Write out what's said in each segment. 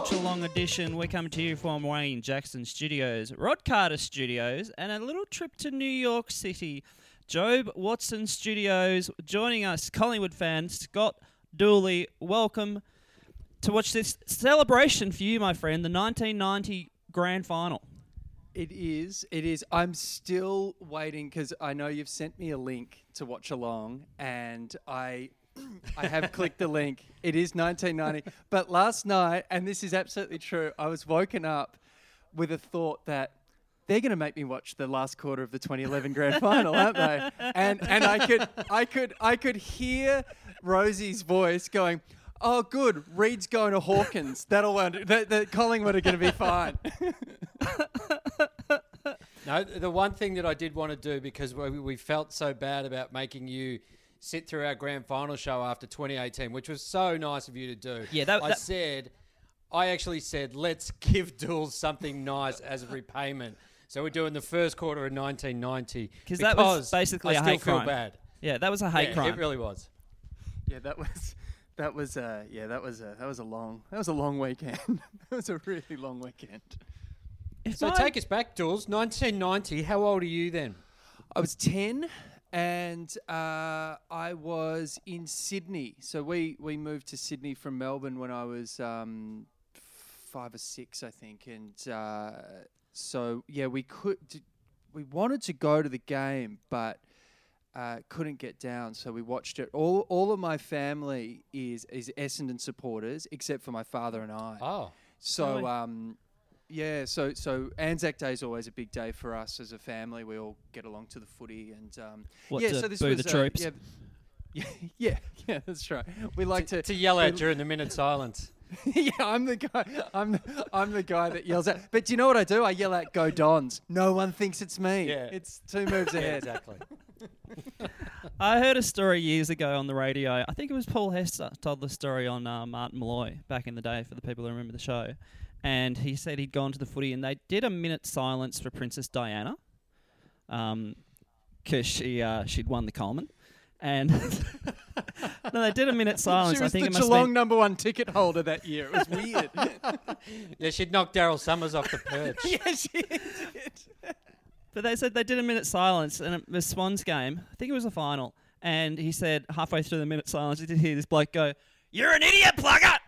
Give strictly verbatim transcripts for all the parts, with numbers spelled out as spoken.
Watch-along edition. We're coming to you from Wayne Jackson Studios, Rod Carter Studios, and a little trip to New York City. Job Watson Studios joining us, Collingwood fan Scott Dooley. Welcome to watch this celebration for you, my friend, the nineteen ninety Grand Final. It is. It is. I'm still waiting because I know you've sent me a link to watch along, and I... I have clicked the link. It is nineteen ninety. But last night, and this is absolutely true, I was woken up with a thought that they're going to make me watch the last quarter of the twenty eleven Grand Final, aren't they? And and I could I could I could hear Rosie's voice going, "Oh, good, Reed's going to Hawkins. That'll wonder. That, that Collingwood are going to be fine." No, the one thing that I did want to do, because we, we felt so bad about making you sit through our grand final show after twenty eighteen, which was so nice of you to do. Yeah, that, I that said, I actually said, let's give Dools something nice as a repayment. So we're doing the first quarter of nineteen ninety because that was basically I a still hate feel crime. Bad. Yeah, that was a hate yeah, crime. It really was. Yeah, that was, that was, uh, yeah, that was a, that was a long, that was a long weekend. That was a really long weekend. If so I... take us back, Dools. nineteen ninety. How old are you then? I was ten. And uh, I was in Sydney. So we, we moved to Sydney from Melbourne when I was um, five or six, I think. And uh, so, yeah, we could d- we wanted to go to the game, but uh, couldn't get down. So we watched it. All all of my family is, is Essendon supporters, except for my father and I. Oh. So, um, yeah, so so Anzac Day is always a big day for us as a family. We all get along to the footy, and um, what, yeah. To so this boo was the troops. Uh, yeah, yeah, yeah, that's right. We like to, to, to yell out during the minute silence. Yeah, I'm the guy. I'm the, I'm the guy that yells out. But do you know what I do? I yell out, "Go Dons!" No one thinks it's me. Yeah. It's two moves ahead. Yeah, exactly. I heard a story years ago on the radio. I think it was Paul Hester told the story on uh, Martin Malloy back in the day. For the people who remember the show. And he said he'd gone to the footy and they did a minute silence for Princess Diana because um, she, uh, she'd won the Coleman. And no, they did a minute silence. She was I think the it must Geelong number one ticket holder that year. It was weird. Yeah, she'd knocked Daryl Summers off the perch. Yeah, she did. But they said they did a minute silence and it was Swans game. I think it was a final. And he said halfway through the minute silence, he did hear this bloke go, "You're an idiot, plugger!"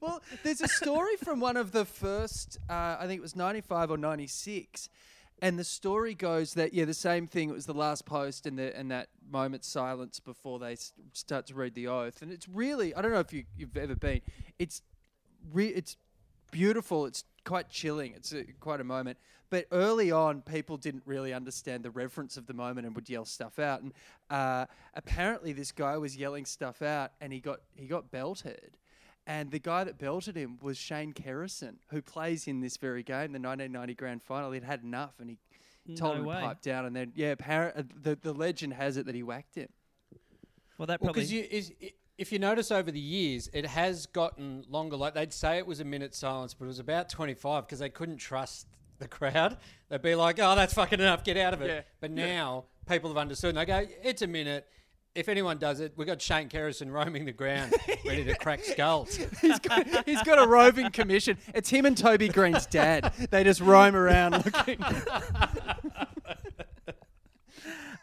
Well, there's a story from one of the first, uh, I think it was ninety-five or ninety-six, and the story goes that, yeah, the same thing, it was the last post and, the, and that moment's silence before they s- start to read the oath. And it's really, I don't know if you, you've ever been, it's re- it's beautiful, it's quite chilling, it's a, quite a moment. But early on, people didn't really understand the reverence of the moment and would yell stuff out. And uh, apparently this guy was yelling stuff out and he got he got belted. And the guy that belted him was Shane Kerrison, who plays in this very game, the nineteen ninety Grand Final. He'd had enough, and he no told him way. to pipe down. And then, yeah, par- uh, the the legend has it that he whacked him. Well, that probably because well, is if you notice over the years, it has gotten longer. Like they'd say it was a minute silence, but it was about twenty-five because they couldn't trust the crowd. They'd be like, "Oh, that's fucking enough. Get out of it." Yeah. But now yeah. people have understood. And they go, "It's a minute. If anyone does it, we've got Shane Kerrison roaming the ground, ready to crack skulls." he's, got, he's got a roving commission. It's him and Toby Green's dad. They just roam around looking.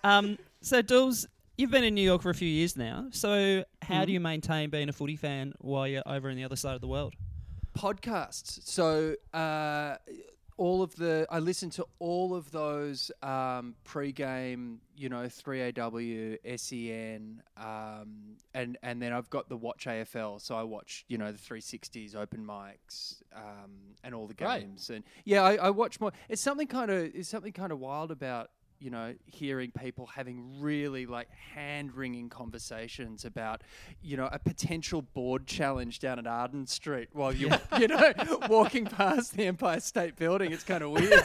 um, so, Dools, you've been in New York for a few years now. So how mm. do you maintain being a footy fan while you're over on the other side of the world? Podcasts. So... Uh, all of the I listened to all of those um, pre-game, you know, three A W, S E N, um, and and then I've got the Watch A F L, so I watch, you know, the three sixties, open mics, um, and all the games. Right. And yeah, I, I watch more. It's something kind of it's something kind of wild about, you know, hearing people having really like hand-wringing conversations about, you know, a potential board challenge down at Arden Street while you're, yeah. you know, walking past the Empire State Building. It's kind of weird.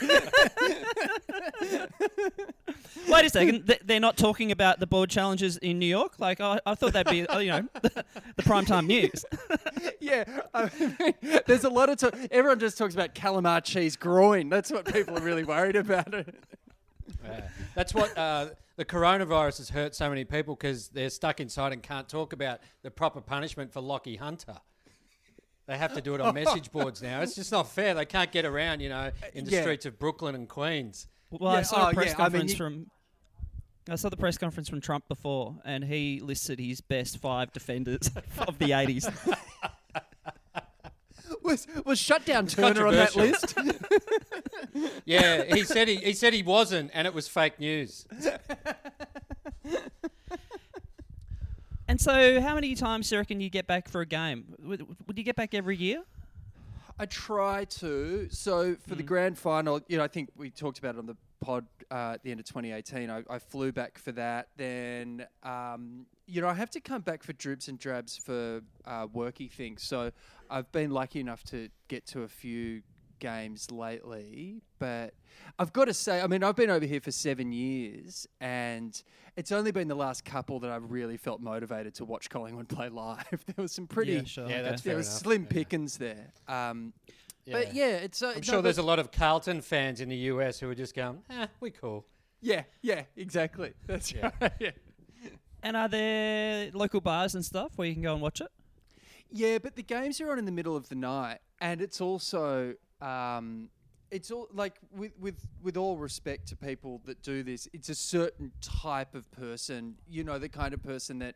Wait a second. Th- they're not talking about the board challenges in New York? Like, I, I thought that'd be, you know, the, the primetime news. Yeah. I mean, there's a lot of talk. Everyone just talks about calamari cheese groin. That's what people are really worried about. Yeah. That's what uh, the coronavirus has hurt so many people, because they're stuck inside and can't talk about the proper punishment for Lockie Hunter. They have to do it on message boards now. It's just not fair. They can't get around, you know, in the yeah. streets of Brooklyn and Queens. Well, yeah. I saw oh, a press yeah. conference I mean, you... from I saw the press conference from Trump before, and he listed his best five defenders of the eighties. Was was Shutdown Turner on that list? Yeah, he said he, he said he wasn't, and it was fake news. And so, how many times do you reckon you get back for a game? Would, would you get back every year? I try to. So for mm. the grand final, you know, I think we talked about it on the pod uh, at the end of twenty eighteen. I, I flew back for that. Then, um, you know, I have to come back for dribs and drabs for uh, worky things. So I've been lucky enough to get to a few games lately. But I've got to say, I mean, I've been over here for seven years, and it's only been the last couple that I've really felt motivated to watch Collingwood play live. There was some pretty, yeah, sure. yeah, that's there was enough. slim pickings yeah. there. Um, yeah. But yeah, it's. Uh, I'm sure there's a lot of Carlton fans in the U S who are just going, "Ah, we cool." Yeah, yeah, exactly. That's yeah. right. Yeah. And are there local bars and stuff where you can go and watch it? Yeah, but the games are on in the middle of the night, and it's also. Um, It's all like with, with with all respect to people that do this, it's a certain type of person, you know, the kind of person that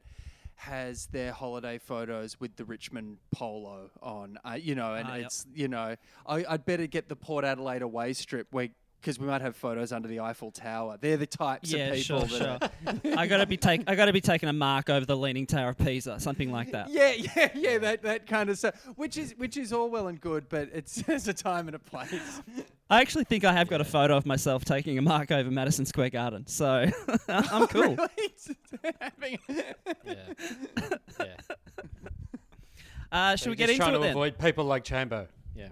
has their holiday photos with the Richmond polo on, uh, you know, and ah, it's, yep. you know, I, I'd better get the Port Adelaide away strip where, because we might have photos under the Eiffel Tower. They're the types yeah, of people sure, that sure. are I gotta be take I gotta be taking a mark over the Leaning Tower of Pisa, something like that. Yeah, yeah, yeah, that, that kind of stuff. Which is which is all well and good, but it's there's a time and a place. I actually think I have got a photo of myself taking a mark over Madison Square Garden, so I'm cool. Really? yeah. yeah. Uh, should They're we get into it? Just trying to then? avoid people like Chambo. Yeah.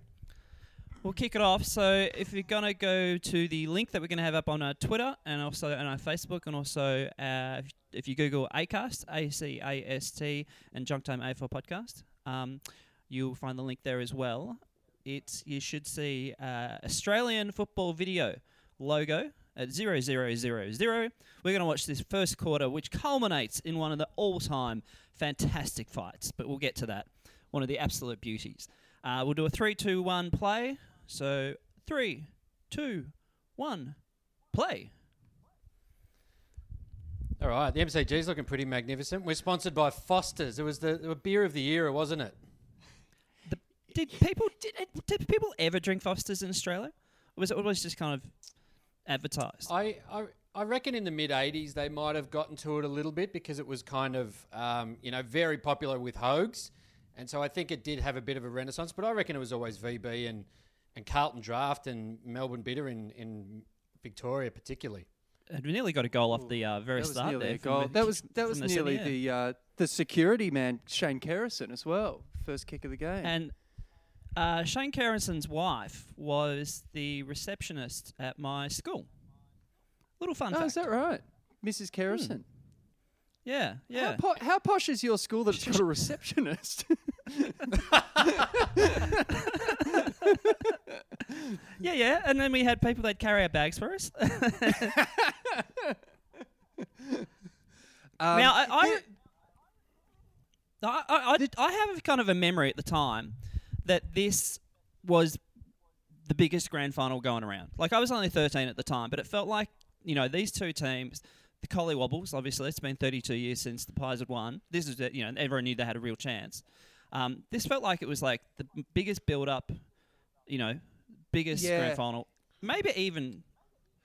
We'll kick it off. So if you're going to go to the link that we're going to have up on our Twitter and also on our Facebook, and also uh, if, if you Google Acast, A C A S T, and Junk Time A four Podcast, um, you'll find the link there as well. It's, you should see uh, Australian football video logo at zero, zero, zero, zero. We're going to watch this first quarter, which culminates in one of the all-time fantastic fights, but we'll get to that. One of the absolute beauties. Uh, we'll do a three two one play. So, three, two, one, play. All right, the M C G's looking pretty magnificent. We're sponsored by Foster's. It was the, the beer of the year, wasn't it? The, did people did, did people ever drink Foster's in Australia? Or was it always just kind of advertised? I, I I reckon in the mid-eighties they might have gotten to it a little bit, because it was kind of um, you know, very popular with Hogs. And so I think it did have a bit of a renaissance, but I reckon it was always V B and, and Carlton Draft and Melbourne Bitter in, in Victoria particularly. And we nearly got a goal off the uh, very start there. Goal. That was that was nearly the uh, the security man, Shane Kerrison, as well. First kick of the game. And uh, Shane Kerrison's wife was the receptionist at my school. Little fun oh, fact. Oh, is that right? Missus Kerrison. Hmm. Yeah, yeah. How, po- how posh is your school that it's got a receptionist? yeah, yeah. And then we had people that carry our bags for us. um, now, I I, I, I, I, did, I have kind of a memory at the time that this was the biggest grand final going around. Like, I was only thirteen at the time, but it felt like, you know, these two teams... The Collie Wobbles, obviously, it's been thirty-two years since the Pies had won. This is, you know, everyone knew they had a real chance. Um, this felt like it was like the biggest build-up, you know, biggest yeah. grand final, maybe even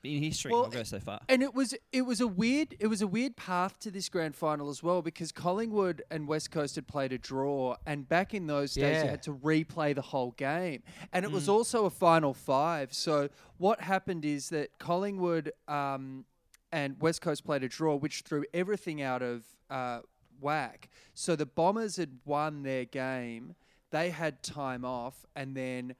in history. Well, I'll go so far. And it was it was a weird it was a weird path to this grand final as well, because Collingwood and West Coast had played a draw, and back in those days yeah. you had to replay the whole game, and it mm. was also a final five. So what happened is that Collingwood um, and West Coast played a draw, which threw everything out of uh, whack. So the Bombers had won their game. They had time off, and then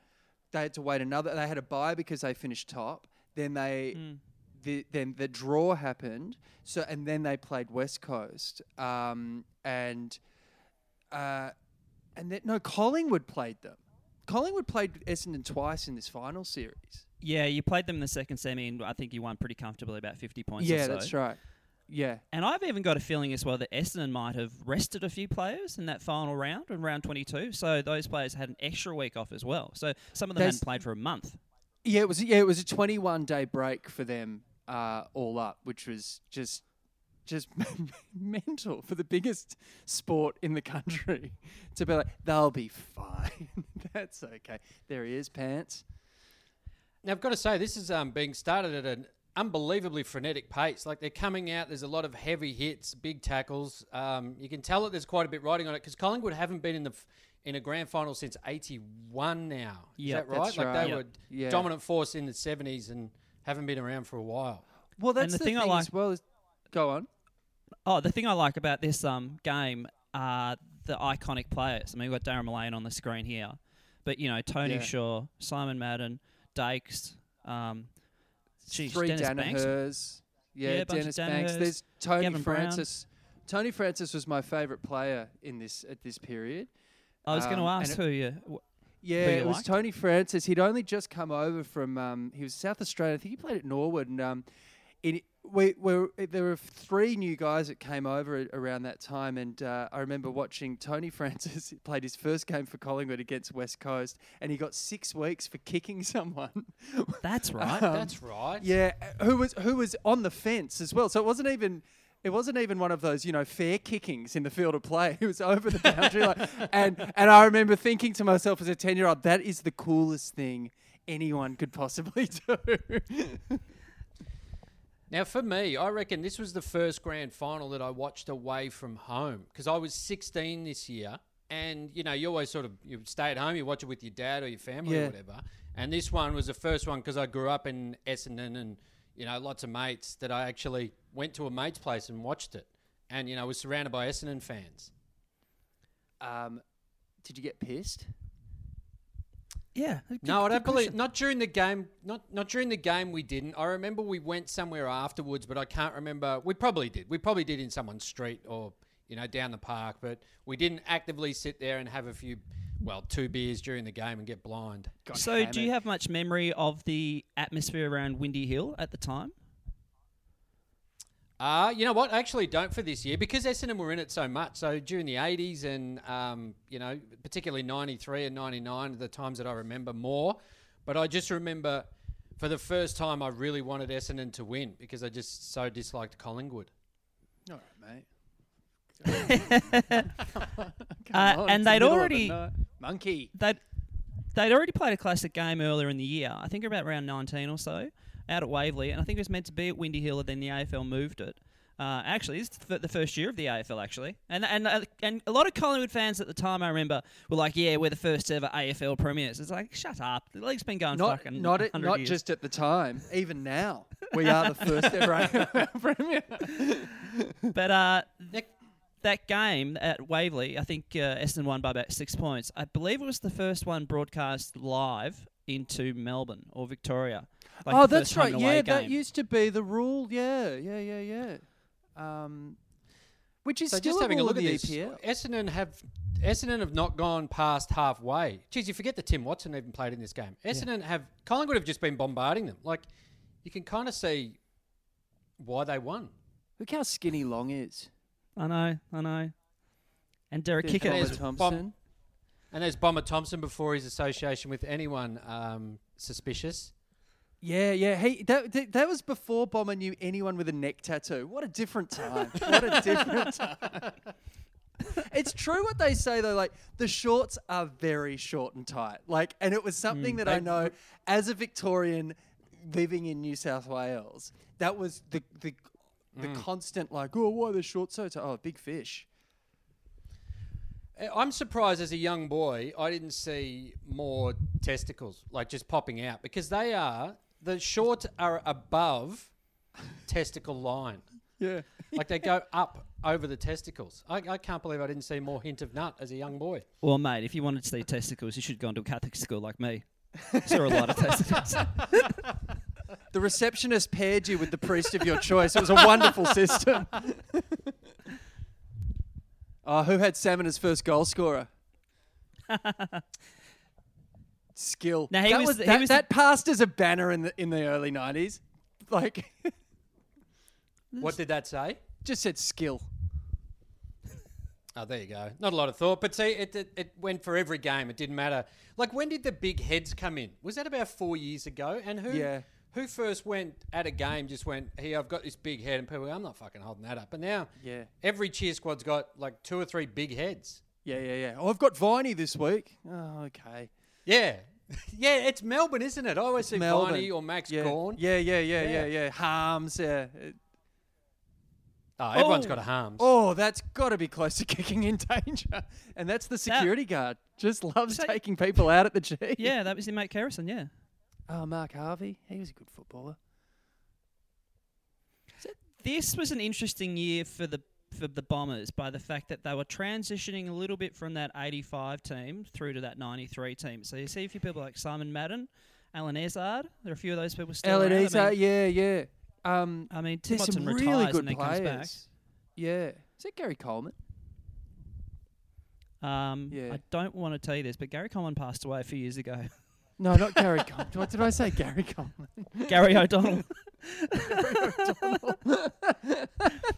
they had to wait another. They had a bye because they finished top. Then they, mm. the, then the draw happened. So and then they played West Coast, um, and uh, and then no Collingwood played them. Collingwood played Essendon twice in this final series. Yeah, you played them in the second semi, and I think you won pretty comfortably, about fifty points. Yeah, or so. That's right. Yeah. And I've even got a feeling as well that Essendon might have rested a few players in that final round, in round twenty-two. So those players had an extra week off as well. So some of them That's hadn't played for a month. Yeah, it was yeah, it was a twenty-one day break for them uh, all up, which was just just mental for the biggest sport in the country to be like, they'll be fine. That's okay. There he is, Pants. Now, I've got to say, this is um, being started at an unbelievably frenetic pace. Like, they're coming out, there's a lot of heavy hits, big tackles. Um, you can tell that there's quite a bit riding on it, because Collingwood haven't been in the f- in a grand final since eighty-one now. Yep, is that right? That's like right. They yep. were yeah. dominant force in the seventies and haven't been around for a while. Well, that's and the, the thing, thing I like. As well is, go on. Oh, the thing I like about this um game are the iconic players. I mean, we've got Darren Mullane on the screen here, but you know, Tony yeah. Shaw, Simon Madden, Dakes. Um, Jeez, Three Dennis Banks. Yeah, yeah Dennis Banks. There's Tony Gavin Francis. Brown. Tony Francis was my favourite player in this at this period. I was um, going to ask who you. Wh- yeah, who you it was liked. Tony Francis. He'd only just come over from. Um, he was South Australian. I think he played at Norwood, and um, it we were there were three new guys that came over at, around that time, and uh, I remember watching Tony Francis played his first game for Collingwood against West Coast, and he got six weeks for kicking someone. That's right. um, that's right. Yeah, who was who was on the fence as well. So it wasn't even. It wasn't even one of those, you know, fair kickings in the field of play. It was over the boundary line. And and I remember thinking to myself as a ten-year-old, that is the coolest thing anyone could possibly do. Now, for me, I reckon this was the first grand final that I watched away from home, because I was sixteen this year. And, you know, you always sort of you stay at home, you watch it with your dad or your family yeah. or whatever. And this one was the first one because I grew up in Essendon and, you know, lots of mates that I actually went to a mate's place and watched it. And, you know, was surrounded by Essendon fans. Um, did you get pissed? Yeah. Good, no, I don't believe... Question. Not during the game. Not not during the game we didn't. I remember we went somewhere afterwards, but I can't remember... We probably did. We probably did in someone's street or, you know, down the park. But we didn't actively sit there and have a few... Well, two beers during the game and get blind. God so do it. You have much memory of the atmosphere around Windy Hill at the time? Uh, you know what? I actually don't for this year, because Essendon were in it so much. So during the eighties and, um, you know, particularly ninety-three and ninety-nine, the times that I remember more. But I just remember for the first time I really wanted Essendon to win, because I just so disliked Collingwood. All right, mate. uh, and they'd already the monkey. They'd they'd already played a classic game earlier in the year. I think about round nineteen or so, out at Waverley, and I think it was meant to be at Windy Hill, and then the A F L moved it. Uh, actually, it's the first year of the A F L actually, and and uh, and a lot of Collingwood fans at the time I remember were like, "Yeah, we're the first ever A F L premiers." It's like, shut up, the league's been going not, fucking not it, not years. Just at the time, even now, we are the first ever A F L premier. But uh. Nick, that game at Waverley, I think uh, Essendon won by about six points. I believe it was the first one broadcast live into Melbourne or Victoria. Like oh, that's right. Yeah, game. That used to be the rule. Yeah, yeah, yeah, yeah. Um, which is so still just having a look at this. E P L. Essendon have Essendon have not gone past halfway. Geez, you forget that Tim Watson even played in this game. Essendon yeah. have Collingwood have just been bombarding them. Like, you can kind of see why they won. Look how skinny Long is. I know, I know. And Derek Kicker. And there's, Bom- and there's Bomber Thompson before his association with anyone um, suspicious. Yeah, yeah. Hey, that that was before Bomber knew anyone with a neck tattoo. What a different time. What a different time. It's true what they say though, like the shorts are very short and tight. Like, and it was something mm, that I know as a Victorian living in New South Wales, that was the the, the mm. constant like, oh, why are the shorts so tight? Oh, big fish. I'm surprised as a young boy I didn't see more testicles, like just popping out, because they are, the shorts are above testicle line. Yeah. Like they go up over the testicles. I, I can't believe I didn't see more hint of nut as a young boy. Well, mate, if you wanted to see testicles, you should go into a Catholic school like me. Saw a lot of testicles. The receptionist paired you with the priest of your choice. It was a wonderful system. Oh, who had Salmon as first goal scorer? Skill. Now, he that was, was, that, he was that passed as a banner in the in the early nineties. Like, what did that say? Just said skill. Oh, there you go. Not a lot of thought, but see, it, it it went for every game. It didn't matter. Like, when did the big heads come in? Was that about four years ago? And who yeah. who first went at a game, just went, here, I've got this big head, and people go, I'm not fucking holding that up. But now yeah. every cheer squad's got, like, two or three big heads. Yeah, yeah, yeah. Oh, I've got Viney this week. Oh, okay. Yeah. Yeah, it's Melbourne, isn't it? I always see Viney or Max yeah. Corn. Yeah, yeah, yeah, yeah, yeah, yeah. Harms, yeah. Oh, everyone's oh. got a harms. Oh, that's got to be close to kicking in danger. And that's the security that, guard. Just loves taking that, people out at the G. Yeah, that was your mate Kerrison, yeah. Oh, Mark Harvey. He was a good footballer. So this was an interesting year for the for the Bombers by the fact that they were transitioning a little bit from that eighty-five team through to that ninety-three team. So you see a few people like Simon Madden, Alan Ezard. There are a few of those people still Alan around. Ezard, I mean, yeah, yeah. Um, I mean, Tim Watson really retires good and players. He comes back. Yeah. Is it Gary Coleman? Um, yeah. I don't want to tell you this, but Gary Coleman passed away a few years ago. No, not Gary Coleman. What did I say? Gary Coleman. Gary O'Donnell. Gary O'Donnell.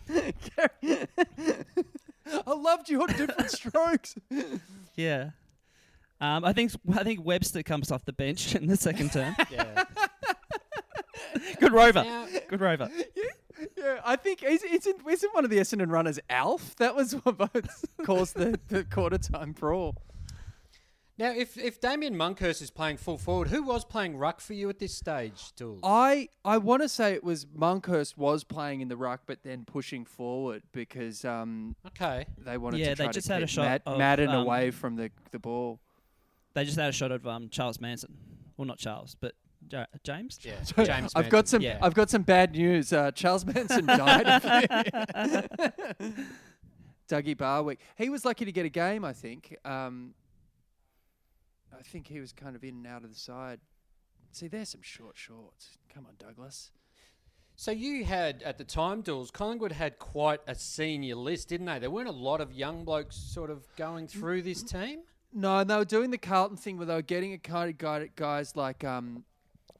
Gary. I loved your different strokes. Yeah. Um, I think I think Webster comes off the bench in the second term. Yeah. Good rover. Now, Good rover. Yeah, yeah, I think is, isn't, isn't one of the Essendon runners Alf? That was what both caused the, the quarter-time brawl. Now, if if Damien Monkhurst is playing full forward, who was playing ruck for you at this stage, Dool? I, I want to say it was Monkhurst was playing in the ruck, but then pushing forward because um okay they wanted yeah, to try they just to had keep a shot Mad, of, Madden um, away from the, the ball. They just had a shot of um, Charles Manson. Well, not Charles, but. Ja- James? Yeah, James Manson. I've got some. Yeah. I've got some bad news. Uh, Charles Manson died. Dougie Barwick. He was lucky to get a game, I think. Um, I think he was kind of in and out of the side. See, there's some short shorts. Come on, Douglas. So you had, at the time, Dools, Collingwood had quite a senior list, didn't they? There weren't a lot of young blokes sort of going through this team? No, and they were doing the Carlton thing where they were getting a kind of guy, guys like... Um,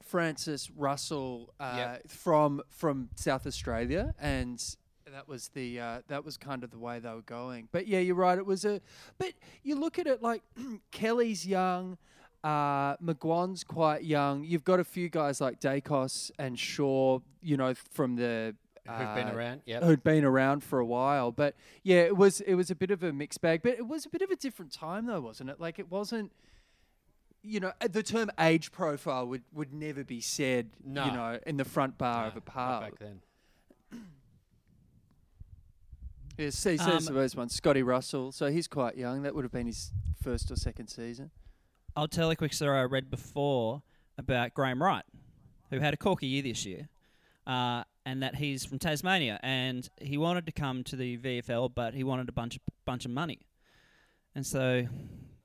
Francis Russell uh, yep. from from South Australia, and that was the uh, that was kind of the way they were going. But yeah, you're right. It was a but you look at it like Kelly's young, uh, McGuan's quite young. You've got a few guys like Dacos and Shaw, you know, from the uh, who've been around, yeah, who'd been around for a while. But yeah, it was it was a bit of a mixed bag. But it was a bit of a different time though, wasn't it? Like it wasn't. You know, the term age profile would, would never be said, no. you know, in the front bar no, of a pub. Back then. Yeah, see, so um, there's one, Scotty Russell. So he's quite young. That would have been his first or second season. I'll tell a quick story I read before about Graham Wright, who had a corker year this year, uh, and that he's from Tasmania. And he wanted to come to the V F L, but he wanted a bunch of, bunch of money. And so,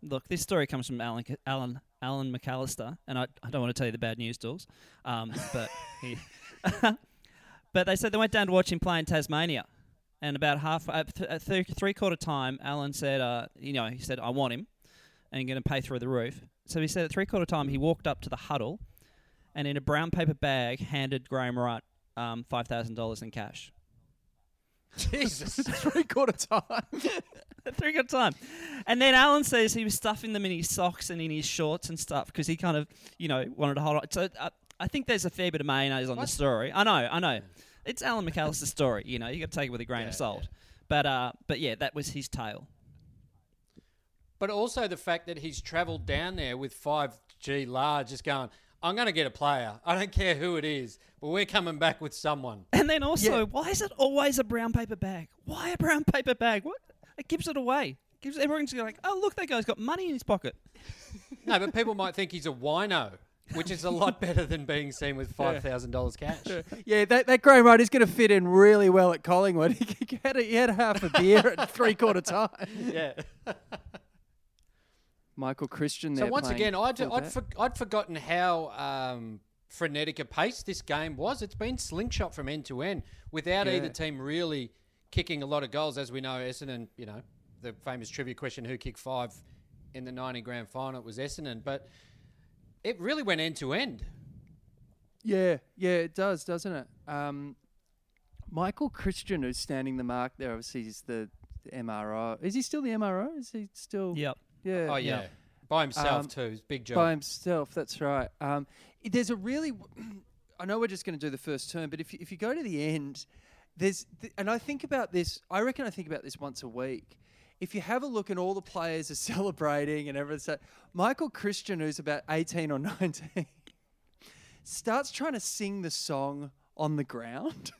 look, this story comes from Alan... Alan Alan McAllister, and I, I don't want to tell you the bad news, Dools, um, but he, but they said they went down to watch him play in Tasmania, and about half at th- th- three quarter time, Alan said, uh, you know, he said I want him, and I'm going to pay through the roof. So he said at three quarter time he walked up to the huddle, and in a brown paper bag handed Graham Wright um, five thousand dollars in cash. Jesus, three quarter time. Three good time. And then Alan says he was stuffing them in his socks and in his shorts and stuff because he kind of, you know, wanted to hold on. So uh, I think there's a fair bit of mayonnaise on what? the story. I know, I know. It's Alan McAllister's story, you know. You've got to take it with a grain yeah, of salt. Yeah. But uh, but yeah, that was his tale. But also the fact that he's travelled down there with five G large, just going, I'm going to get a player. I don't care who it is, but we're coming back with someone. And then also, yeah. Why is it always a brown paper bag? Why a brown paper bag? What? It gives it away. It gives everyone's like, oh, look, that guy's got money in his pocket. No, but people might think he's a wino, which is a lot better than being seen with five thousand dollars cash. Yeah, that, that Graham Wright is going to fit in really well at Collingwood. He had, a, he had half a beer at three-quarter time. Yeah. Michael Christian there. So once again, I'd, I'd, for, I'd forgotten how um, frenetic a pace this game was. It's been slingshot from end to end without yeah. either team really kicking a lot of goals. As we know, Essendon, you know, the famous trivia question, who kicked five in the ninety grand final, it was Essendon. But it really went end to end. Yeah, yeah, it does, doesn't it? Um, Michael Christian, who's standing the mark there, obviously he's the, the M R O. Is he still the M R O? Is he still... Yep. Yeah. Oh, yeah. yeah. By himself, um, too. Big job. By himself, that's right. Um, there's a really... I know we're just going to do the first turn, but if you, if you go to the end, there's... Th- and I think about this... I reckon I think about this once a week. If you have a look and all the players are celebrating and everything... So Michael Christian, who's about eighteen or nineteen, starts trying to sing the song on the ground.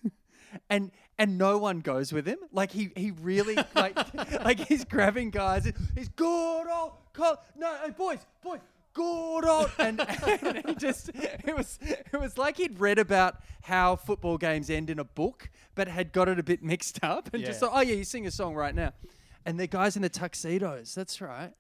And and no one goes with him. Like he, he really like like he's grabbing guys. He's good old Col- no hey boys boys good old and, and he just it was it was like he'd read about how football games end in a book, but had got it a bit mixed up and yeah. just thought, oh yeah, you sing a song right now, and the guys in the tuxedos. That's right.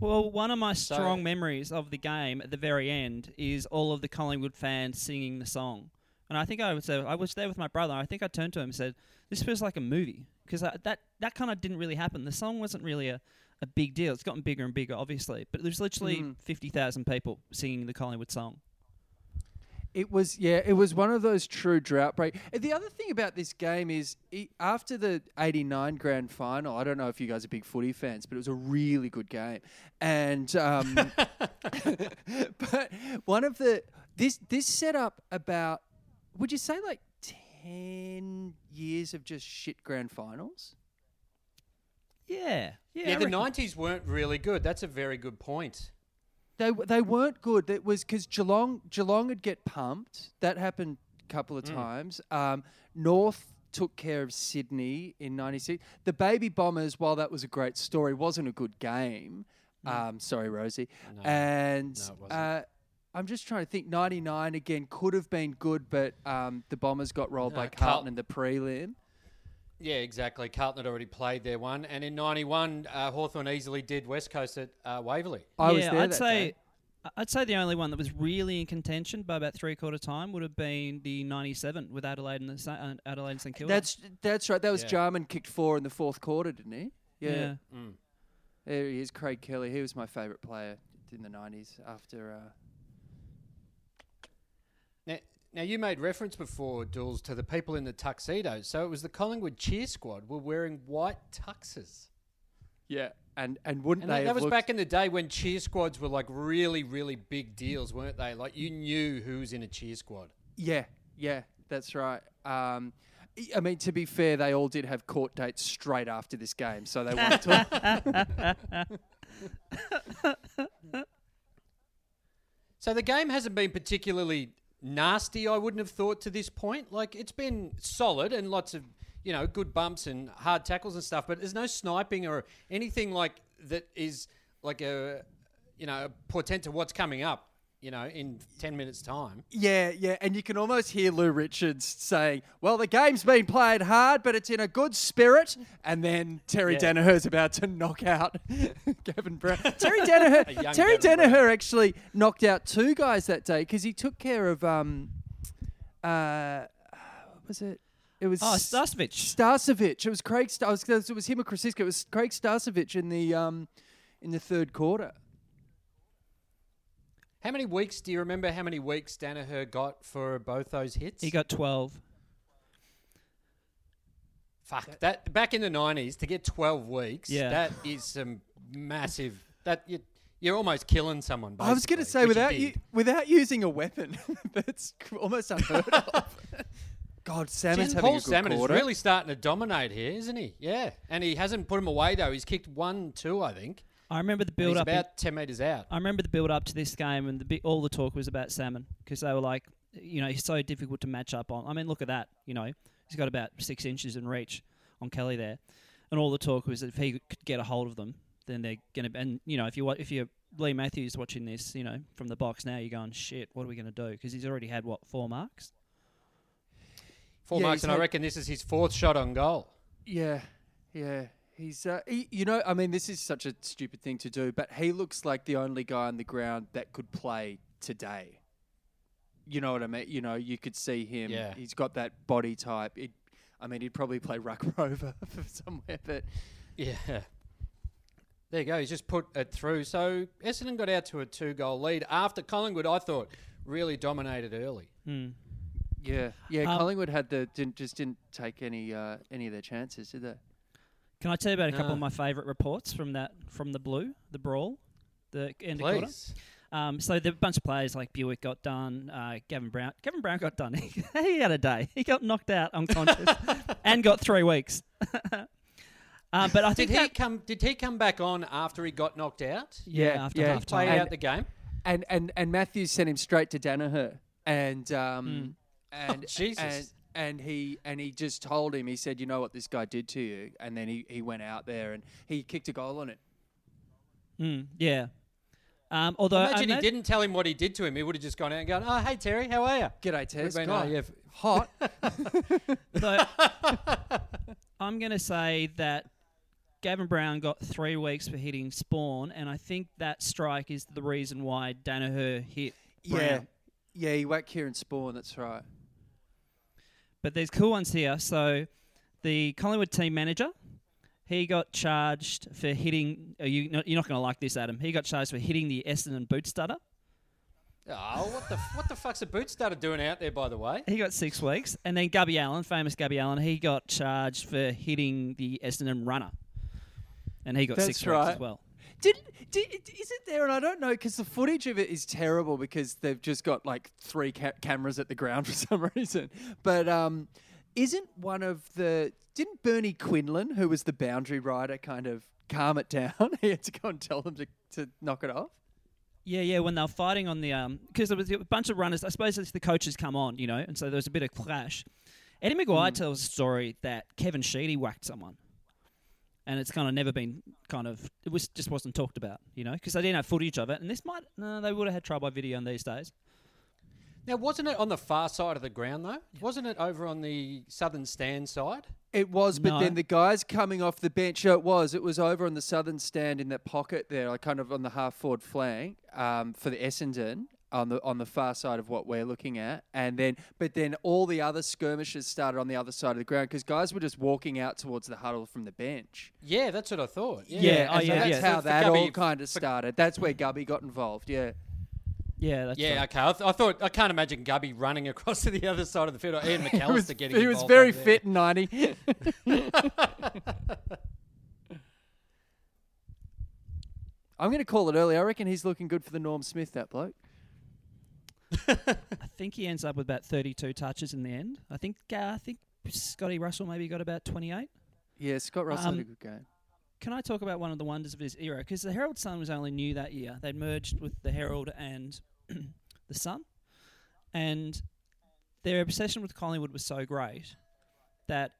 Well, one of my strong so, memories of the game at the very end is all of the Collingwood fans singing the song. And I think I was, uh, I was there with my brother. I think I turned to him and said, this feels like a movie. Because that, that kind of didn't really happen. The song wasn't really a, a big deal. It's gotten bigger and bigger, obviously. But there's literally mm. fifty thousand people singing the Collingwood song. It was, yeah, it was one of those true drought break. The other thing about this game is it, after the eighty-nine grand final, I don't know if you guys are big footy fans, but it was a really good game. And, um, but one of the, this, this set up about, would you say like ten years of just shit grand finals? Yeah. Yeah, yeah the nineties weren't really good. That's a very good point. They they weren't good. It was because Geelong, Geelong would get pumped. That happened a couple of mm. times. Um, North took care of Sydney in ninety-six. The Baby Bombers, while that was a great story, wasn't a good game. No. Um, sorry, Rosie. No, and, no, it wasn't. Uh, I'm just trying to think. ninety-nine, again, could have been good, but um, the Bombers got rolled no, by Carlton, Carlton in the prelim. Yeah, exactly. Carlton had already played their one. And in ninety-one, uh, Hawthorn easily did West Coast at uh, Waverley. I yeah, was there I'd that say, day. I'd say the only one that was really in contention by about three-quarter time would have been the ninety-seven with Adelaide and, the, uh, Adelaide and St Kilda. That's that's right. That was yeah. Jarman kicked four in the fourth quarter, didn't he? Yeah. yeah. Mm. There he is, Craig Kelly. He was my favourite player in the nineties after... Uh, Now, now, you made reference before, Dools, to the people in the tuxedos. So it was the Collingwood cheer squad were wearing white tuxes. Yeah, and, and wouldn't and they that have was back in the day when cheer squads were like really, really big deals, weren't they? Like you knew who was in a cheer squad. Yeah, yeah, that's right. Um, I mean, to be fair, they all did have court dates straight after this game, so they wanted to... So the game hasn't been particularly... nasty, I wouldn't have thought to this point. Like, it's been solid and lots of, you know, good bumps and hard tackles and stuff, but there's no sniping or anything like that is like a, you know, a portent to what's coming up, you know, in ten minutes' time. Yeah, yeah. And you can almost hear Lou Richards saying, well, the game's been played hard, but it's in a good spirit. And then Terry yeah. Danaher's about to knock out Gavin Brown. Terry Danaher, Terry Danaher Brown. actually knocked out two guys that day because he took care of, um, uh, what was it? It was oh, Starcevich. Starcevich. It was Craig. Star- it was him and Krasiska. It was Craig Starcevich in the um, in the third quarter. How many weeks, do you remember how many weeks Danaher got for both those hits? He got twelve. Fuck, that back in the nineties, to get twelve weeks, yeah. that is some massive... That you, You're almost killing someone, basically. I was going to say, without you, without using a weapon, that's almost unheard of. God, Salmon's having a good quarter. Paul Salmon is really starting to dominate here, isn't he? Yeah. And he hasn't put him away, though. He's kicked one, two, I think. I remember the build-up. He's about ten metres out. I remember the build-up to this game, and the bi- all the talk was about Salmon because they were like, you know, he's so difficult to match up on. I mean, look at that. You know, he's got about six inches in reach on Kelly there. And all the talk was that if he could get a hold of them, then they're going to... And, you know, if, you, if you're Lee Matthews watching this, you know, from the box now, you're going, shit, what are we going to do? Because he's already had, what, four marks? Four yeah, marks, and I reckon this is his fourth shot on goal. Yeah, yeah. He's, uh, he, you know, I mean, this is such a stupid thing to do, but he looks like the only guy on the ground that could play today. You know what I mean? You know, you could see him. Yeah. He's got that body type. It, I mean, he'd probably play ruck rover somewhere, but... Yeah. There you go. He's just put it through. So Essendon got out to a two-goal lead after Collingwood, I thought, really dominated early. Hmm. Yeah, yeah. Um, Collingwood had the didn't, just didn't take any uh, any of their chances, did they? Can I tell you about a couple no. of my favourite reports from that from the Blue, the brawl, the end Please. Of quarter? Um, so the bunch of players like Buick got done, uh, Gavin Brown. Gavin Brown got done. He had a day. He got knocked out unconscious and got three weeks. um, but I think did he come? Did he come back on after he got knocked out? Yeah, yeah after yeah, half time. Played out the game, and and and Matthews sent him straight to Danaher, and. Um, mm. And, oh, Jesus. and and he and he just told him, he said, you know what this guy did to you? And then he, he went out there and he kicked a goal on it. Mm, yeah. Um, although Imagine I he didn't tell him what he did to him. He would have just gone out and gone, oh, hey, Terry, how are you? G'day, Tess. Been, oh, yeah, hot. So, I'm going to say that Gavin Brown got three weeks for hitting Spawn, and I think that strike is the reason why Danaher hit Brown. Yeah. Yeah, he whacked Kieran Spawn, that's right. But there's cool ones here. So the Collingwood team manager, he got charged for hitting... Are you, you're not going to like this, Adam. He got charged for hitting the Essendon boot stutter. Oh, what the what the fuck's a boot stutter doing out there, by the way? He got six weeks. And then Gabby Allen, famous Gabby Allen, he got charged for hitting the Essendon runner. And he got that's six right. weeks as well. Did, did is it there? And I don't know because the footage of it is terrible because they've just got like three ca- cameras at the ground for some reason. But um, isn't one of the didn't Bernie Quinlan, who was the boundary rider, kind of calm it down? He had to go and tell them to, to knock it off. Yeah, yeah. When they're fighting on the um, because there was a bunch of runners. I suppose it's the coaches come on, you know, and so there was a bit of clash. Eddie McGuire mm. tells a story that Kevin Sheedy whacked someone. And it's kind of never been kind of... It was just wasn't talked about, you know, because they didn't have footage of it. And this might... No, they would have had trial by video in these days. Now, wasn't it on the far side of the ground, though? Yeah. Wasn't it over on the southern stand side? It was, but no. then the guys coming off the bench... Oh, it was. It was over on the southern stand in that pocket there, like kind of on the half-forward flank um, for the Essendon on the on the far side of what we're looking at. And then... But then all the other skirmishes started on the other side of the ground because guys were just walking out towards the huddle from the bench. Yeah, that's what I thought. Yeah, yeah. Oh, so yeah that's yeah. how so that Gubby, all kind of started. That's where Gubby got involved, yeah. Yeah, that's Yeah, right. okay. I, th- I thought... I can't imagine Gubby running across to the other side of the field or Ian McAllister was, getting he involved. He was very fit in ninety. I'm going to call it early. I reckon he's looking good for the Norm Smith, that bloke. I think he ends up with about thirty-two touches in the end. I think uh, I think Scotty Russell maybe got about twenty-eight. Yeah, Scott Russell um, had a good game. Can I talk about one of the wonders of his era? Because the Herald Sun was only new that year. They'd merged with the Herald and the Sun. And their obsession with Collingwood was so great that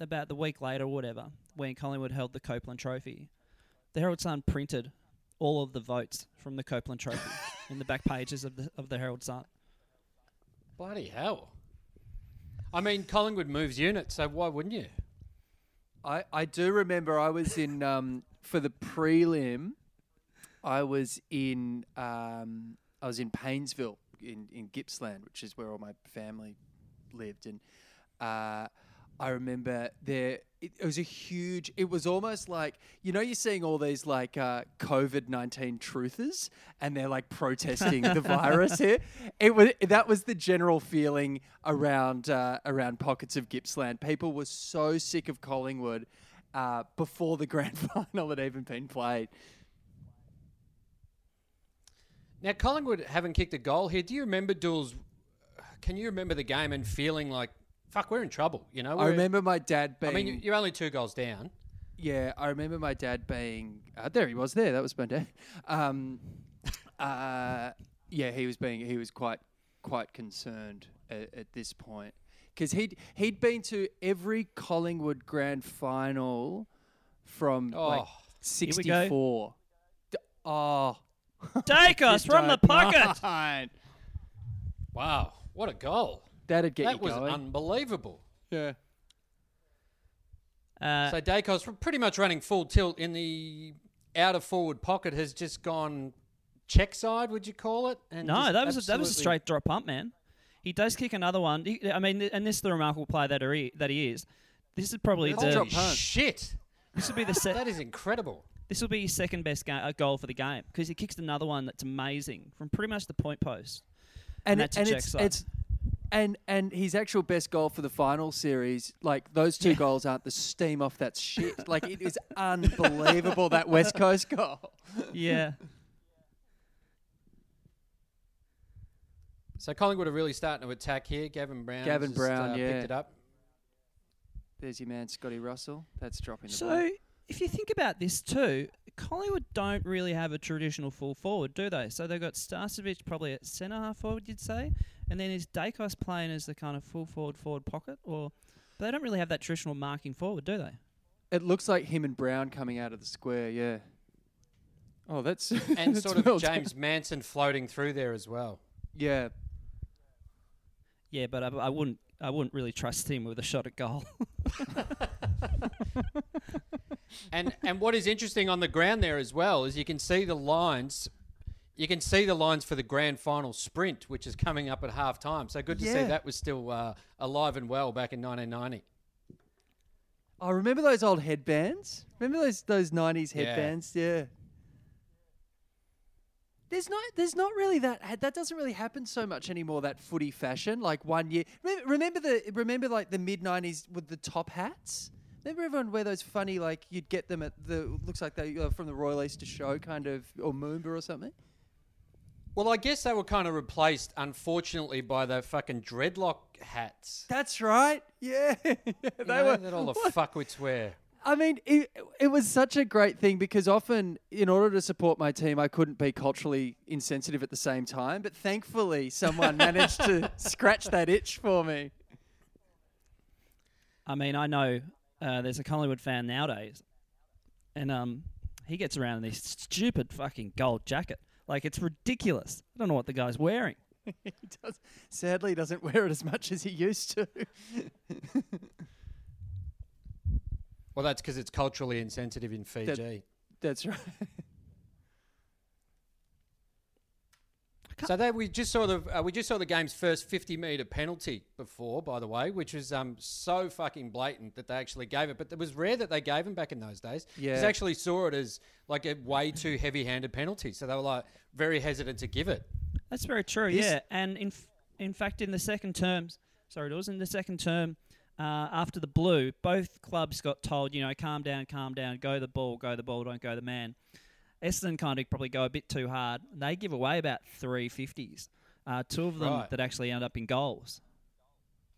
about the week later or whatever, when Collingwood held the Copeland Trophy, the Herald Sun printed all of the votes from the Copeland Trophy. In the back pages of the of the Herald Sun. Bloody hell. I mean, Collingwood moves units, so why wouldn't you? I, I do remember I was in, um, for the prelim, I was in um, I was in Paynesville in, in Gippsland, which is where all my family lived. And uh, I remember there... It, it was a huge... It was almost like... You know, you're seeing all these, like, uh, covid nineteen truthers, and they're, like, protesting the virus here. It was That was the general feeling around uh, around pockets of Gippsland. People were so sick of Collingwood uh, before the grand final had even been played. Now, Collingwood haven't kicked a goal here. Do you remember, Dools... Can you remember the game and feeling like fuck, we're in trouble, you know? We're, I remember my dad being... I mean, you're only two goals down. Yeah, I remember my dad being... Uh, there he was there. That was my dad. Um, uh, yeah, he was being... He was quite quite concerned at, at this point. Because he'd, he'd been to every Collingwood grand final from oh, like sixty-four. D- oh. Dacos from the pocket. Mind. Wow, what a goal. That'd get that you going. That was unbelievable. Yeah. Uh, so Dacos from pretty much running full tilt in the outer forward pocket has just gone check side, would you call it? And no, that was a, that was a straight drop pump, man. He does kick another one. He, I mean, and this is the remarkable player that he, that he is. This is probably That's the... Holy shit. This will be the se- That is incredible. This will be his second best ga- goal for the game because he kicks another one that's amazing from pretty much the point post. And, and that's it, and a check it's, side. It's, and and his actual best goal for the final series, like those two yeah. goals aren't the steam off that shit. Like it is unbelievable, that West Coast goal. Yeah. So Collingwood are really starting to attack here. Gavin Brown, Gavin Brown, just, uh, yeah, picked it up. There's your man, Scotty Russell. That's dropping the so ball. So if you think about this too, Collingwood don't really have a traditional full forward, do they? So they've got Starcevich probably at centre half forward, you'd say, and then is Dacos playing as the kind of full forward forward pocket, or but they don't really have that traditional marking forward, do they? It looks like him and Brown coming out of the square, yeah. Oh, that's and that's sort of well James done. Manson floating through there as well. Yeah. Yeah, but I, I wouldn't. I wouldn't really trust him with a shot at goal. and and what is interesting on the ground there as well is you can see the lines. You can see the lines for the grand final sprint, which is coming up at half time. So good to yeah. see that was still uh, alive and well back in nineteen ninety. I oh, remember those old headbands. Remember those those nineties headbands. Yeah. yeah. There's not, there's not really that. That doesn't really happen so much anymore. That footy fashion, like one year. Remember the, remember like the mid nineties with the top hats. Remember everyone wear those funny, like you'd get them at the looks like they uh, from the Royal Easter Show kind of, or Moomba or something. Well, I guess they were kind of replaced, unfortunately, by the fucking dreadlock hats. That's right. Yeah, yeah they you know, were. That all the what? fuckwits wear. I mean, it, it was such a great thing because often, in order to support my team, I couldn't be culturally insensitive at the same time. But thankfully, someone managed to scratch that itch for me. I mean, I know uh, there's a Collingwood fan nowadays, and um, he gets around in this stupid fucking gold jacket. Like, it's ridiculous. I don't know what the guy's wearing. he does. Sadly, he doesn't wear it as much as he used to. Well, that's because it's culturally insensitive in Fiji. That, that's right. So that we just saw the uh, we just saw the game's first fifty metre penalty before, by the way, which was um so fucking blatant that they actually gave it. But it was rare that they gave them back in those days. Yeah, they actually saw it as like a way too heavy-handed penalty, so they were like very hesitant to give it. That's very true. This yeah, and in f- in fact, in the second term, sorry, it was in the second term. Uh, after the blue, both clubs got told, you know, calm down, calm down, go the ball, go the ball, don't go the man. Essendon kind of probably go a bit too hard. They give away about three fifties, uh, two of them right. that actually end up in goals.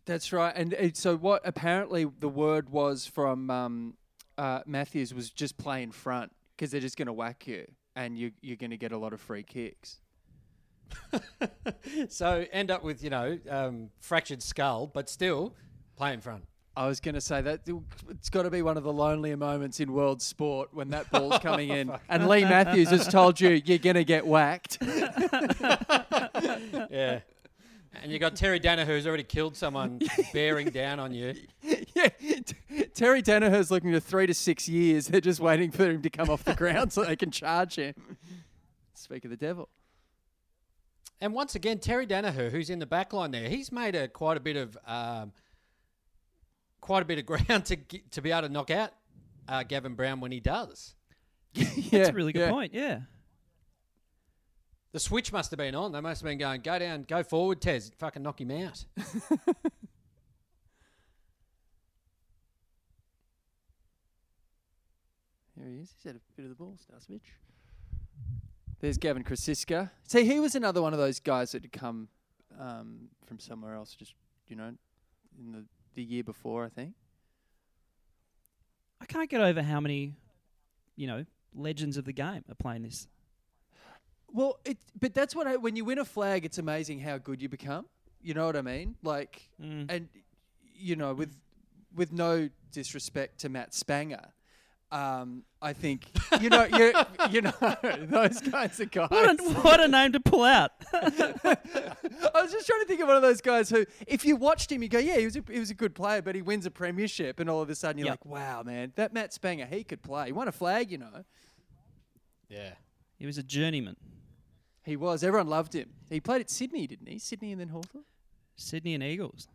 That's right. And uh, so what apparently the word was from um, uh, Matthews was just play in front because they're just going to whack you and you, you're going to get a lot of free kicks. So end up with, you know, um, fractured skull, but still... Play in front. I was going to say that it's got to be one of the lonelier moments in world sport when that ball's coming in and Lee Matthews has told you you're going to get whacked. Yeah. And you got Terry Danaher who's already killed someone bearing down on you. Yeah. T- Terry Danaher's looking to three to six years. They're just waiting for him to come off the ground so they can charge him. Speak of the devil. And once again, Terry Danaher, who's in the back line there, he's made a quite a bit of... Um, quite a bit of ground to get, to be able to knock out uh, Gavin Brown when he does. yeah, That's a really good yeah. point, yeah. The switch must have been on. They must have been going, go down, go forward, Tez, fucking knock him out. There he is. He's had a bit of the ball, Starcevich. There's Gavin Krasiska. See, he was another one of those guys that had come um, from somewhere else, just, you know, in the the year before, I think. I can't get over how many, you know, legends of the game are playing this. Well, it, but that's what I, when you win a flag, it's amazing how good you become. You know what I mean? Like, mm. and you know, with with no disrespect to Matt Spanger, um, I think you know, you you know, those kinds of guys. What a, what a name to pull out! I was just trying to think of one of those guys who, if you watched him, you go, yeah, he was a, he was a good player, but he wins a premiership, and all of a sudden you're yep. like, wow, man, that Matt Spanger, he could play. He won a flag, you know. Yeah, he was a journeyman. He was. Everyone loved him. He played at Sydney, didn't he? Sydney and then Hawthorn? Sydney and Eagles.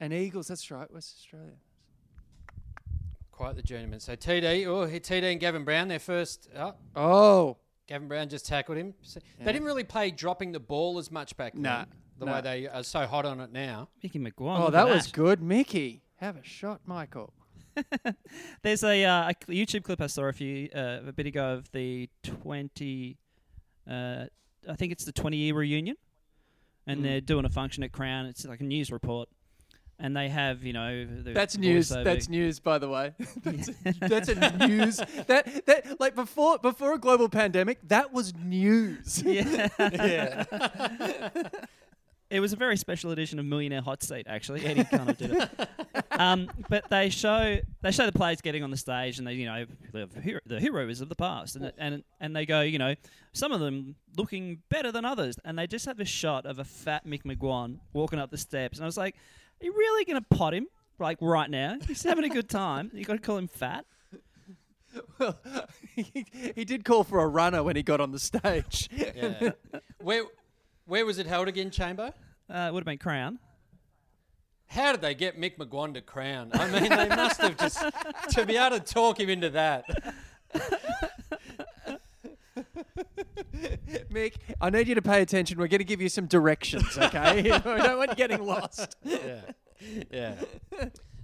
And Eagles, that's right, West Australia. Quite the journeyman. So T D, oh, T D and Gavin Brown, their first up. Oh. Gavin Brown just tackled him. So yeah. They didn't really play dropping the ball as much back then. Nah, the nah. way they are so hot on it now. Mickey McGuire. Oh, that was that. good. Mickey, have a shot, Michael. There's a, uh, a YouTube clip I saw a, few, uh, a bit ago of the twenty... Uh, I think it's the twenty-year reunion, and mm. they're doing a function at Crown. It's like a news report, and they have, you know, the that's news. Over. That's news, by the way. that's, a, that's a news. That that like before before a global pandemic, that was news. Yeah, yeah. It was a very special edition of Millionaire Hot Seat. Actually, Eddie kind of did it. Um, but they show they show the players getting on the stage, and they, you know, the, hero, the heroes of the past, and and and they go, you know, some of them looking better than others, and they just have a shot of a fat Mick McGuan walking up the steps, and I was like, are you really gonna pot him like right now? He's having a good time. You gotta call him fat. Well, he, he did call for a runner when he got on the stage. Yeah. where where was it held again, Chambo? Uh, it would have been Crown. How did they get Mick McGuire to Crown? I mean, they must have just... To be able to talk him into that. Mick, I need you to pay attention. We're going to give you some directions, okay? We don't want you getting lost. Yeah. Yeah.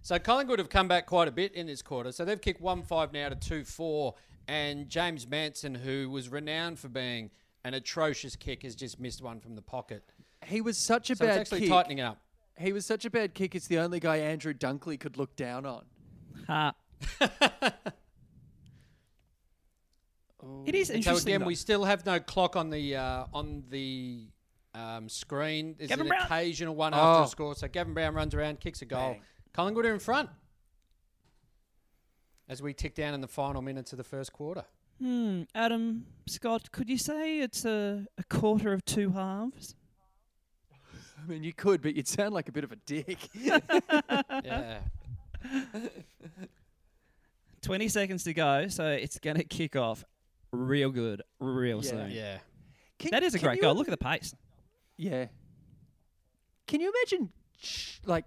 So Collingwood have come back quite a bit in this quarter. So they've kicked one five now to two four. And James Manson, who was renowned for being an atrocious kick, has just missed one from the pocket. He was such a so bad kick. So it's actually kick. tightening it up. He was such a bad kick, it's the only guy Andrew Dunkley could look down on. Ha. oh. It is interesting. So again, though. we still have no clock on the uh, on the um, screen. There's an Brown. occasional one oh. after a score. So Gavin Brown runs around, kicks a goal. Dang. Collingwood are in front as we tick down in the final minutes of the first quarter. Hmm. Adam, Scott, could you say it's a, a quarter of two halves? I mean, you could, but you'd sound like a bit of a dick. yeah. twenty seconds to go, so it's going to kick off real good, real yeah, soon. Yeah. Can that you, is a great goal. Look at the pace. Yeah. Can you imagine, like,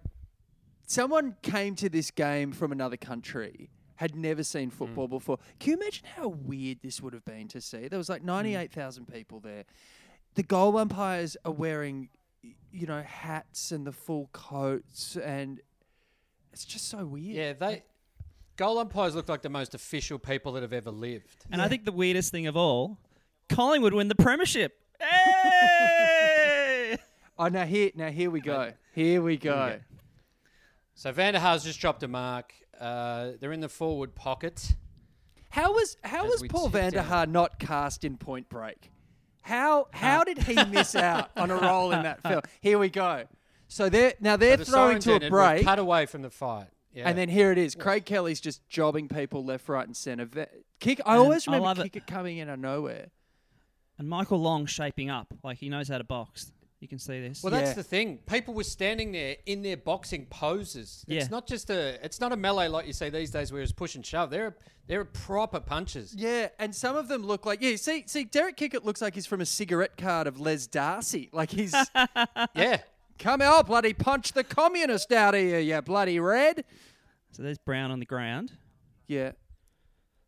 someone came to this game from another country, had never seen football mm. before. Can you imagine how weird this would have been to see? There was like ninety-eight thousand mm. people there. The goal umpires are wearing... you know, hats and the full coats, and it's just so weird. Yeah, they goal umpires look like the most official people that have ever lived. And yeah. I think the weirdest thing of all, Collingwood win the premiership. Hey! oh, now here, now here we go. Here we go. So Vanderhaar's just dropped a mark. Uh, they're in the forward pocket. How was how was Paul Vanderhaar not cast in Point Break? How how did he miss out on a role in that film? Here we go. So they're now they're so the throwing to a break, cut away from the fight, yeah. and then here it is. Craig Kelly's just jobbing people left, right, and centre. Kick. I and always remember I kick it. it coming in out of nowhere. And Michael Long shaping up like he knows how to box. You can see this. Well, that's yeah. the thing. People were standing there in their boxing poses. It's yeah. not just a. It's not a melee like you see these days, where it's push and shove. They're they're proper punches. Yeah, and some of them look like yeah. See, see, Derek Kickett looks like he's from a cigarette card of Les Darcy. Like he's yeah. Come out, bloody punch the communist out of here, you bloody red. So there's Brown on the ground. Yeah.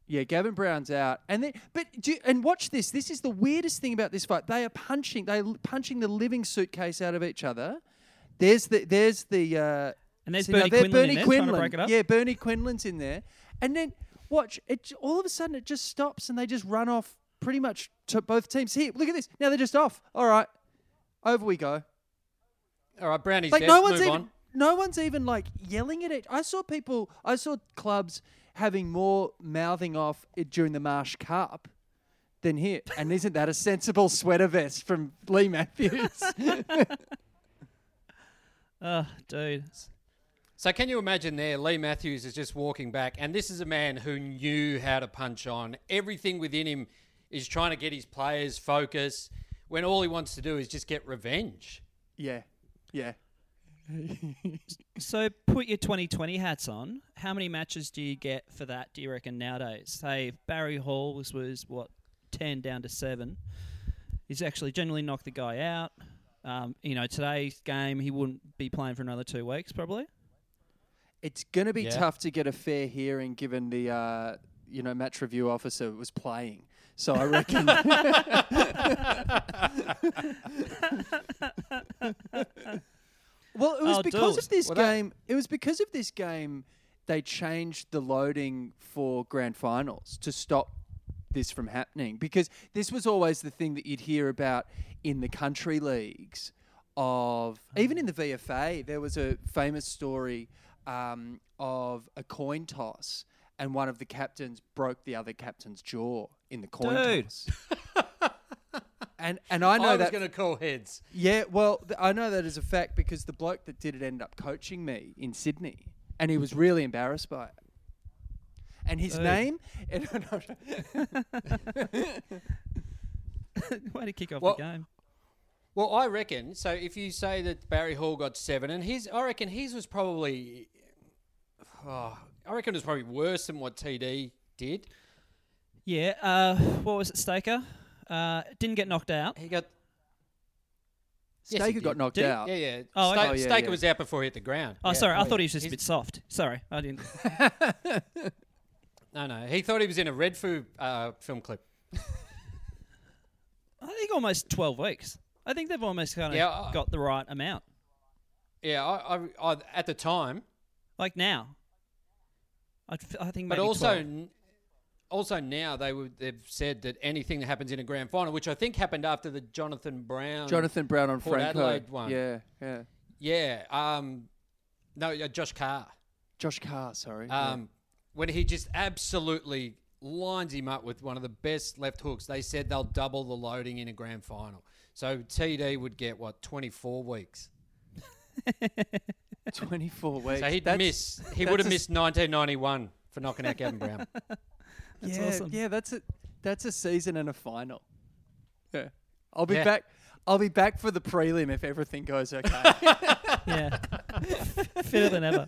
Yeah, Gavin Brown's out, and then but do you, and watch this. This is the weirdest thing about this fight. They are punching. They are punching the living suitcase out of each other. There's the there's the uh, and there's see, Bernie, Quinlan Bernie in there, Quinlan. Trying to break it up. Yeah, Bernie Quinlan's in there, and then watch it. All of a sudden, it just stops, and they just run off pretty much to both teams. Here, look at this. Now they're just off. All right, over we go. All right, Brownie's like dead. no one's Move even. On. no one's even like yelling at it. I saw people, I saw clubs having more mouthing off it during the Marsh Cup than here. And isn't that a sensible sweater vest from Lee Matthews? Oh, dude. So can you imagine there, Lee Matthews is just walking back, and this is a man who knew how to punch on. Everything within him is trying to get his players focus when all he wants to do is just get revenge. Yeah, yeah. So put your twenty twenty hats on. How many matches do you get for that, do you reckon, nowadays? Say Barry Hall was, was what, ten down to seven. He's actually generally knocked the guy out. Um, you know, today's game, he wouldn't be playing for another two weeks probably. It's going to be yeah. tough to get a fair hearing given the, uh, you know, match review officer was playing. So I reckon... Well, it was oh, because dude. of this well, game... It was because of this game they changed the loading for grand finals to stop this from happening. Because this was always the thing that you'd hear about in the country leagues of... Even in the V F A, there was a famous story um, of a coin toss and one of the captains broke the other captain's jaw in the coin dude. toss. And and I know I was going to call heads. Yeah, well, th- I know that as a fact because the bloke that did it ended up coaching me in Sydney, and he was really embarrassed by it. And his Dude. name, way to kick off well, the game. Well, I reckon. So if you say that Barry Hall got seven, and his, I reckon his was probably, oh, I reckon it was probably worse than what T D did. Yeah. Uh, what was it, Staker? Uh, didn't get knocked out. He got Staker yes, he got knocked did out. Yeah, yeah. Oh, Sta- oh yeah, Staker yeah. was out before he hit the ground. Oh, yeah. sorry. I oh, thought he was just a bit soft. Sorry, I didn't. no, no. He thought he was in a Redfoo uh, film clip. I think almost twelve weeks. I think they've almost kind of yeah, I, got the right amount. Yeah, I, I, I at the time, like now, I, f- I think. Maybe but also. twelve. Also now they would, they've said that anything that happens in a grand final, which I think happened after the Jonathan Brown, Jonathan Brown on Port Adelaide one, yeah, yeah, yeah. Um, no, uh, Josh Carr, Josh Carr, sorry. Um, yeah. When he just absolutely lines him up with one of the best left hooks, they said they'll double the loading in a grand final. So T D would get what twenty-four weeks. twenty-four weeks. So he'd that's, miss. He would have missed nineteen ninety-one for knocking out Gavin Brown. That's yeah, awesome. yeah, that's a that's a season and a final. Yeah, I'll be yeah. back. I'll be back for the prelim if everything goes okay. yeah, fitter than ever.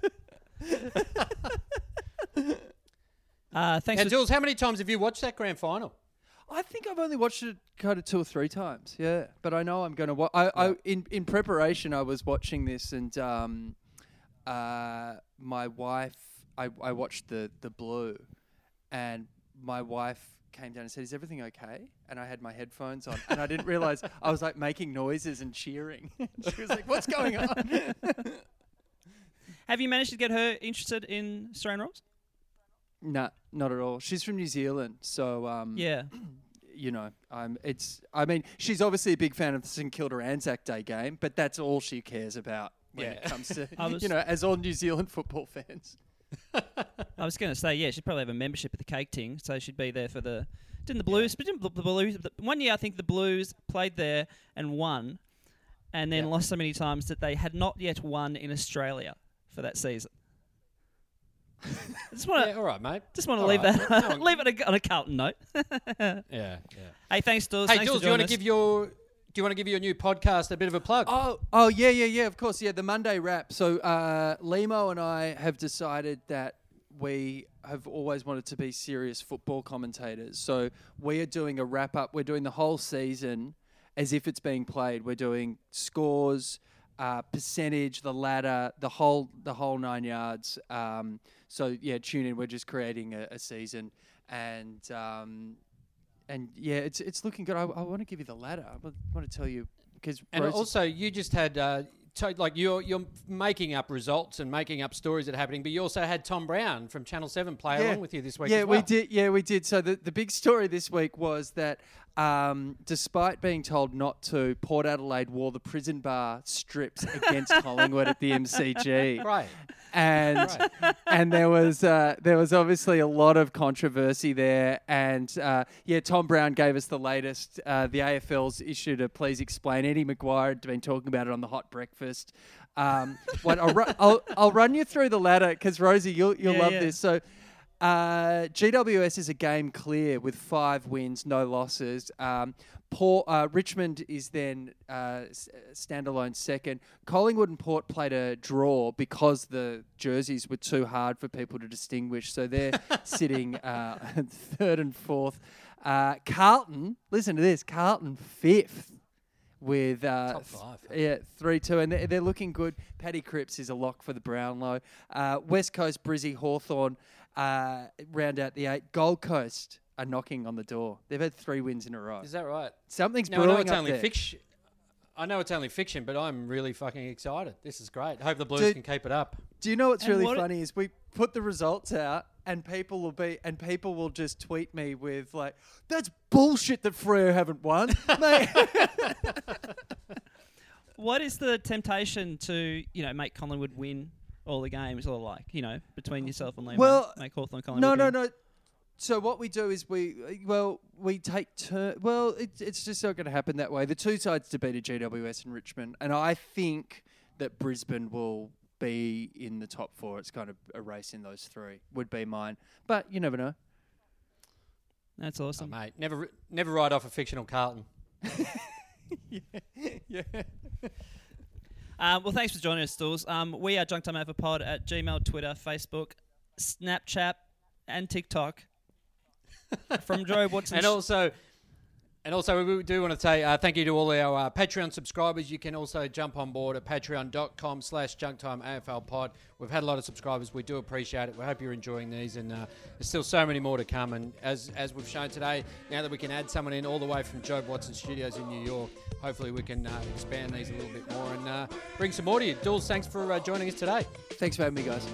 uh, thanks. And Jules, how many times have you watched that grand final? I think I've only watched it kind of two or three times. Yeah, but I know I'm going to watch. I, yeah. I in in preparation, I was watching this, and um, uh, my wife, I, I watched the the blue. And my wife came down and said, "Is everything okay?" And I had my headphones on, and I didn't realise I was like making noises and cheering. She was like, "What's going on?" Have you managed to get her interested in Australian rules? No, nah, not at all. She's from New Zealand, so um, yeah, you know, um, it's. I mean, she's obviously a big fan of the St Kilda Anzac Day game, but that's all she cares about when yeah. it comes to you know, as all New Zealand football fans. I was going to say, yeah, she'd probably have a membership at the Cake Ting, so she'd be there for the... Didn't the Blues... Yeah. But didn't the Blues... The, one year, I think the Blues played there and won, and then yeah. lost so many times that they had not yet won in Australia for that season. just wanna, yeah, all right, mate. Just want to leave right. that... No, leave it on a Carlton note. yeah, yeah. Hey, thanks, Jules. Hey, thanks Jules, do you want to give your... Do you want to give your new podcast a bit of a plug? Oh, oh yeah, yeah, yeah, of course. Yeah, the Monday Wrap. So uh, Limo and I have decided that we have always wanted to be serious football commentators. So we are doing a wrap-up. We're doing the whole season as if it's being played. We're doing scores, uh, percentage, the ladder, the whole the whole nine yards. Um, so, yeah, tune in. We're just creating a, a season and... Um, And yeah, it's it's looking good. I, I want to give you the ladder. I want to tell you because and Rose also you just had uh, to, like you're you're making up results and making up stories that are happening. But you also had Tom Brown from Channel seven play yeah. along with you this week. Yeah, as well. we did. Yeah, we did. So the, the big story this week was that Um, despite being told not to, Port Adelaide wore the prison bar strips against Collingwood at the M C G. Right. And right. and there was uh, there was obviously a lot of controversy there. And uh, yeah, Tom Brown gave us the latest. Uh, the A F L's issued a Please Explain. Eddie McGuire had been talking about it on the Hot Breakfast. Um, what I'll, ru- I'll I'll run you through the ladder because Rosie, you'll you'll yeah, love yeah. this. So. Uh, G W S is a game clear with five wins, no losses. Um, Port, uh, Richmond is then uh, s- standalone second. Collingwood and Port played a draw because the jerseys were too hard for people to distinguish. So they're sitting uh, third and fourth. Uh, Carlton, listen to this, Carlton fifth. With uh, Top five, th- yeah, three two, and they're, they're looking good. Paddy Cripps is a lock for the Brownlow. Uh, West Coast, Brizzy, Hawthorn uh, round out the eight. Gold Coast are knocking on the door. They've had three wins in a row. Is that right? Something's now brewing I know it's up only there. Fiction. I know it's only fiction, but I'm really fucking excited. This is great. I hope the Blues do, can keep it up. Do you know what's and really what funny is we put the results out. And people will be, and people will just tweet me with like, "That's bullshit that Freo haven't won." What is the temptation to, you know, make Collingwood win all the games, or like, you know, between yourself and Liam, well, make Hawthorn Collingwood? No, win? no, no. So what we do is we, well, we take turn. Well, it, it's just not going to happen that way. The two sides debated G W S and Richmond, and I think that Brisbane will be in the top four. It's kind of a race in those three, would be mine. But you never know. That's awesome. Oh, mate. Never never write off a fictional Carlton. yeah. yeah. Uh, well, thanks for joining us, Stools. Um, we are Junk Time Over Pod at Gmail, Twitter, Facebook, Snapchat, and TikTok. From Job Watson. And also... And also, we do want to say uh, thank you to all our uh, Patreon subscribers. You can also jump on board at patreon.com slash junktimeaflpod. We've had a lot of subscribers. We do appreciate it. We hope you're enjoying these. And uh, there's still so many more to come. And as as we've shown today, now that we can add someone in all the way from Job Watson Studios in New York, hopefully we can uh, expand these a little bit more and uh, bring some more to you. Dools, thanks for uh, joining us today. Thanks for having me, guys.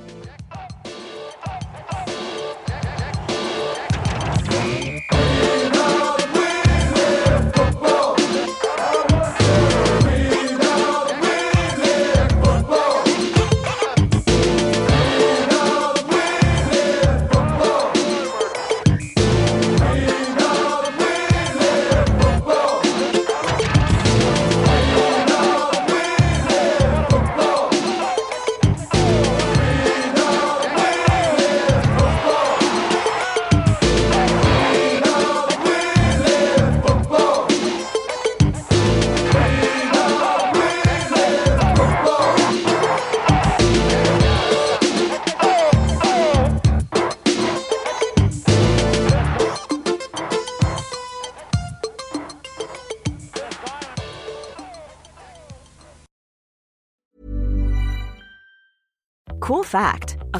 Cool fact, a